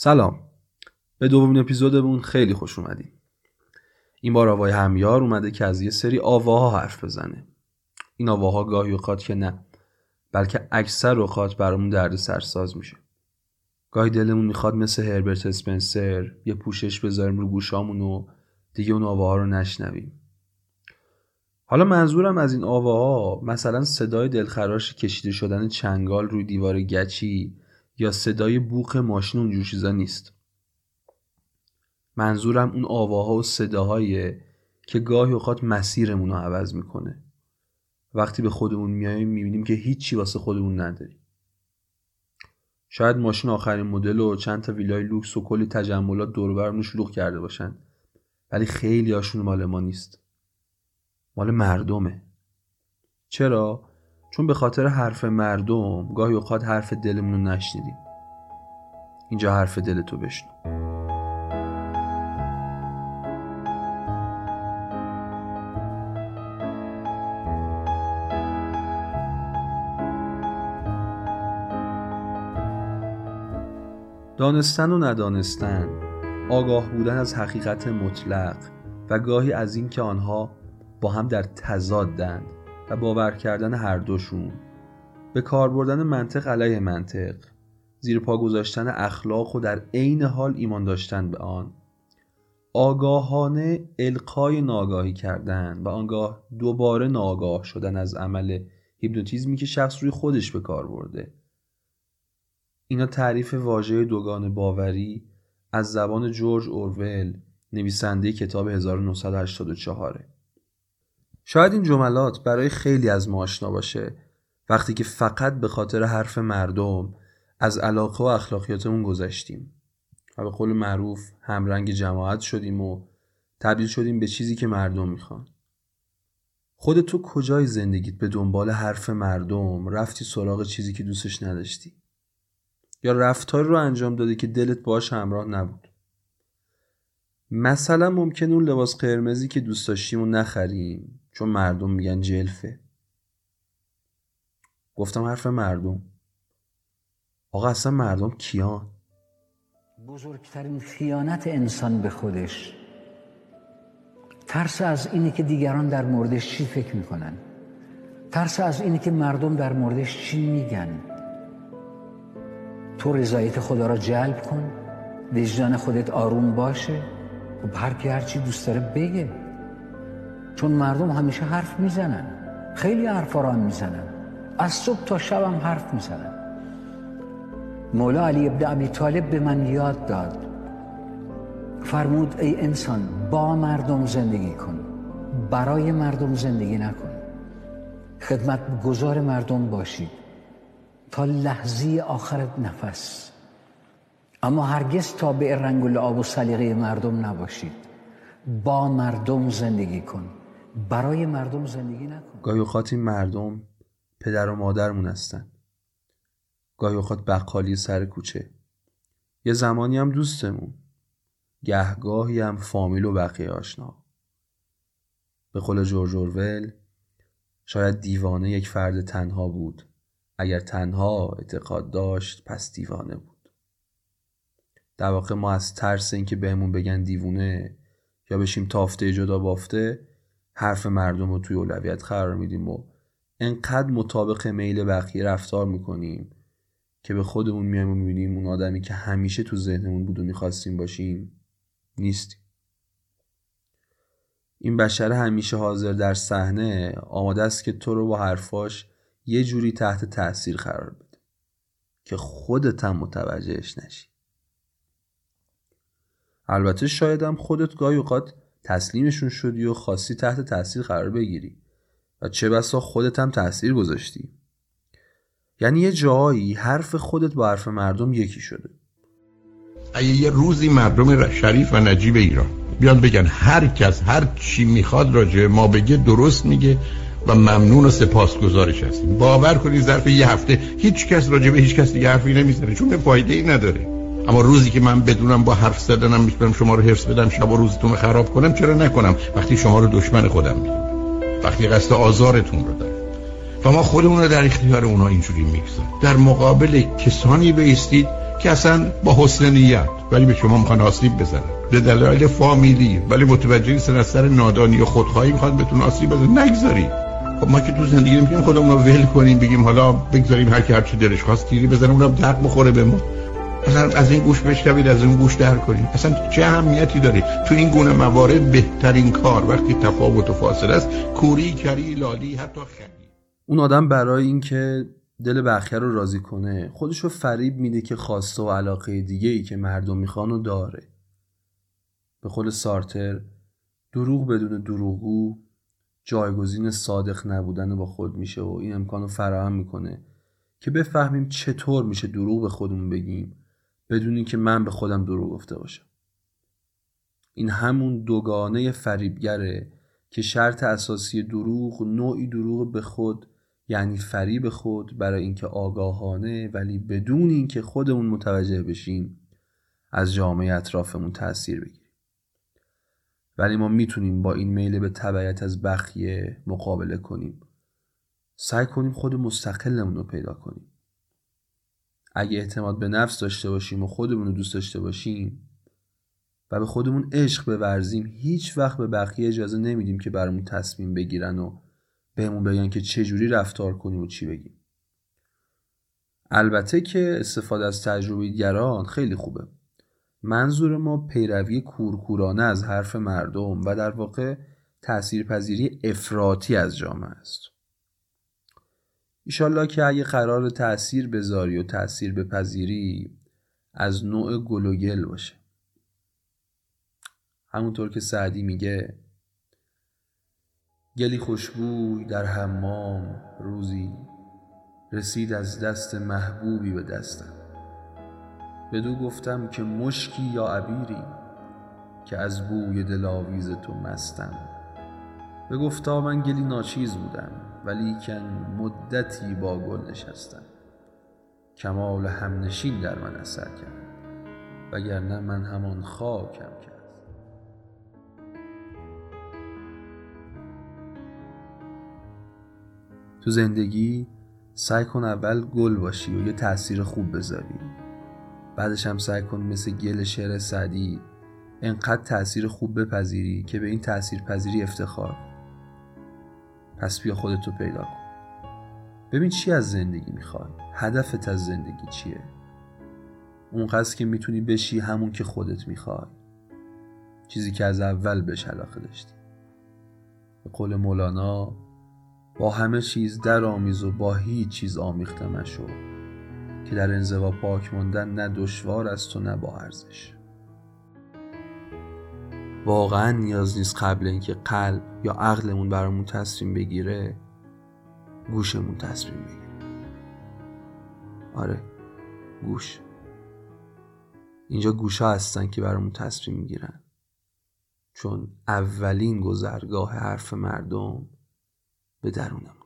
سلام، به دومین اپیزودمون خیلی خوش اومدین. این بار آوای همیار اومده که از یه سری آواها حرف بزنه. این آواها گاهی اوقات که نه، بلکه اکثر اوقات برامون دردسرساز میشه. گاهی دلمون میخواد مثل هربرت اسپنسر یه پوشش بذاریم رو گوشامون و دیگه اون آواها رو نشنویم. حالا منظورم از این آواها مثلا صدای دلخراش کشیده شدن چنگال روی دیوار گچی یا صدای بوق ماشین اونجور چیزا نیست. منظورم اون آواها و صداهاییه که گاهی اوقات مسیرمون رو عوض میکنه. وقتی به خودمون میاییم میبینیم که هیچی واسه خودمون نداریم. شاید ماشین آخرین مدل و چند تا ویلای لوکس و کلی تجملات دور و برمون شلوغ کرده باشن، ولی خیلی هاشون مال ما نیست. مال مردمه. چرا؟ چون به خاطر حرف مردم گاهی اوقات حرف دلمون رو نشنیدیم. اینجا حرف دلتو بشنو. دانستن و ندانستن، آگاه بودن از حقیقت مطلق و گاهی از این که آنها با هم در تضادند و باور کردن هر دوشون، به کار بردن منطق علیه منطق، زیر پا گذاشتن اخلاق و در عین حال ایمان داشتن به آن، آگاهانه القای ناآگاهی کردن و آنگاه دوباره ناآگاه شدن از عمل هیپنوتیزمی که شخص روی خودش به کار برده. اینا تعریف واژه دوگان باوری از زبان جورج اورول، نویسنده کتاب 1984. شاید این جملات برای خیلی از ما آشنا باشه وقتی که فقط به خاطر حرف مردم از علاقه و اخلاقیاتمون گذشتیم و به قول معروف همرنگ جماعت شدیم و تبدیل شدیم به چیزی که مردم میخوان. خودت تو کجای زندگیت به دنبال حرف مردم رفتی سراغ چیزی که دوستش نداشتی؟ یا رفتار رو انجام دادی که دلت باش همراه نبود؟ مثلا ممکنه اون لباس قرمزی که دوست داشتیم رو نخریم چون مردم میگن جلفه. گفتم حرف مردم. آقا اصلا مردم کیان؟ بزرگترین خیانت انسان به خودش ترس از اینه که دیگران در موردش چی فکر میکنن، ترس از اینه که مردم در موردش چی میگن. تو رضایت خدا را جلب کن، وجدان خودت آروم باشه و هر کی هر چی دوست داره بگه، چون مردم همیشه حرف میزنن، خیلی حرفا را میزنن، از صبح تا شب هم حرف میزنن. مولا علی ابن ابی طالب به من یاد داد، فرمود ای انسان با مردم زندگی کن، برای مردم زندگی نکن، خدمت گزار مردم باشی تا لحظه آخر نفس، اما هرگز تابع رنگ و لعاب و سلیقه مردم نباشید. با مردم زندگی کن، برای مردم زندگی نکن. گاهی اوقات این مردم پدر و مادرمون هستن، گاهی اوقات بقالی سر کوچه، یه زمانی هم دوستمون، گهگاهی هم فامیل و بقیه آشنا. به قول جورج اورول، شاید دیوانه یک فرد تنها بود، اگر تنها اعتقاد داشت پس دیوانه بود. در واقع ما از ترس اینکه بهمون بگن دیوونه یا بشیم تافته جدا بافته، حرف مردم رو توی اولویت قرار میدیم و انقدر مطابق میل بقیه رفتار میکنیم که به خودمون میایم و میبینیم اون آدمی که همیشه تو ذهنمون بود و میخواستیم باشیم نیستیم. این بشر همیشه حاضر در صحنه آماده است که تو رو با حرفاش یه جوری تحت تأثیر قرار بده که خودت هم متوجهش نشی. البته شاید هم خودت گاهی اوقات تسلیمشون شدی و خواستی تحت تأثیر قرار بگیری و چه بسا خودت هم تأثیر گذاشتی. یعنی یه جایی حرف خودت با حرف مردم یکی شده. اگه یه روزی مردم شریف و نجیب ایران بیان بگن هر کس هر چی میخواد راجع ما بگه درست میگه و ممنون و سپاسگزارش هستیم، باور کنید ظرف یه هفته هیچ کس راجع به هیچ کس دیگه حرفی نمیزنه چون فایده‌ای نداره. اما روزی که من بدونم با حرف زدنم میتونم شما رو حفظ بدم، شب و روزتون رو خراب کنم، چرا نکنم؟ وقتی شما رو دشمن خودم میدونم، وقتی قصد آزارتون رو دارم و ما خودمون رو در اختیار اونها اینجوری میگذاریم، در مقابل کسانی بایستید که اصلا با حسن نیت ولی به شما میخوان آسیب بزنن، به دلایل فامیلی، ولی متوجه نیستن از سر نادانی و خودخواهی میخوان بهتون آسیب بزنن. نگذاری. خب ما که تو زندگی نمی‌کنیم خودمون رو ول کنیم بگیم حالا بگذاریم هر کی هر چی دلش خواست تیری بزنه اونم درد بخوره به ما. اصلا از این گوش بشنوید از اون گوش در کنیم، اصلا چه اهمیتی داره؟ تو این گونه موارد بهترین کار وقتی تفاوت و فاصله است، کوری، کری، لالی، حتی خنی. اون آدم برای اینکه دل بخیه رو راضی کنه خودش رو فریب میده که خواسته و علاقه دیگه‌ای که مردم میخوان رو داره. به قول سارتر، دروغ بدون دروغگو جایگزین صادق نبودن با خود میشه و این امکان رو فراهم میکنه که بفهمیم چطور میشه دروغ به خودمون بگیم بدون اینکه من به خودم دروغ گفته باشم. این همون دوگانه فریبگره که شرط اساسی دروغ، نوعی دروغ به خود یعنی فریب خود برای اینکه آگاهانه ولی بدون اینکه خودمون متوجه بشیم از جامعه اطرافمون تأثیر بگیریم. ولی ما میتونیم با این میل به تبعیت از بخیه مقابله کنیم. سعی کنیم خود مستقلمون رو پیدا کنیم. اگه اعتماد به نفس داشته باشیم و خودمون رو دوست داشته باشیم و به خودمون عشق بورزیم، هیچ وقت به بقیه اجازه نمیدیم که برامون تصمیم بگیرن و بهمون بگن که چجوری رفتار کنیم و چی بگیم. البته که استفاده از تجربه دیگران خیلی خوبه. منظور ما پیروی کورکورانه از حرف مردم و در واقع تأثیرپذیری افراطی از جامعه است. ایشالله که اگه قرار تأثیر بذاری و تأثیر بپذیری از نوع گل و گل باشه. همونطور که سعدی میگه: گلی خوشبوی در حمام روزی رسید از دست محبوبی به دستم. بدو گفتم که مشکی یا عبیری که از بوی دلاویز تو مستم. بگفتا من گلی ناچیز بودم ولیکن مدتی با گل نشستم. کمال همنشین در من اثر کرد وگرنه من همان خاکم کرد. تو زندگی سعی کن اول گل باشی و یه تأثیر خوب بذاری، بعدش هم سعی کن مثل گل شعر سعدی انقدر تأثیر خوب بپذیری که به این تأثیر پذیری افتخار. پس بیا خودتو پیدا کن، ببین چی از زندگی میخوای، هدفت از زندگی چیه. اونقدر که میتونی بشی همون که خودت میخوای، چیزی که از اول بهش علاقه داشتی. به قول مولانا: با همه چیز در آمیز و با هیچ چیز آمیخته مشو که در انزوا پاک ماندن نه دشوار است و نه با ارزش. واقعا نیاز نیست قبل اینکه قلب یا عقلمون برامون تصمیم بگیره گوشمون تصمیم بگیره. آره، گوش. اینجا گوشا هستن که برامون تصمیم میگیرن، چون اولین گذرگاه حرف مردم به درونم.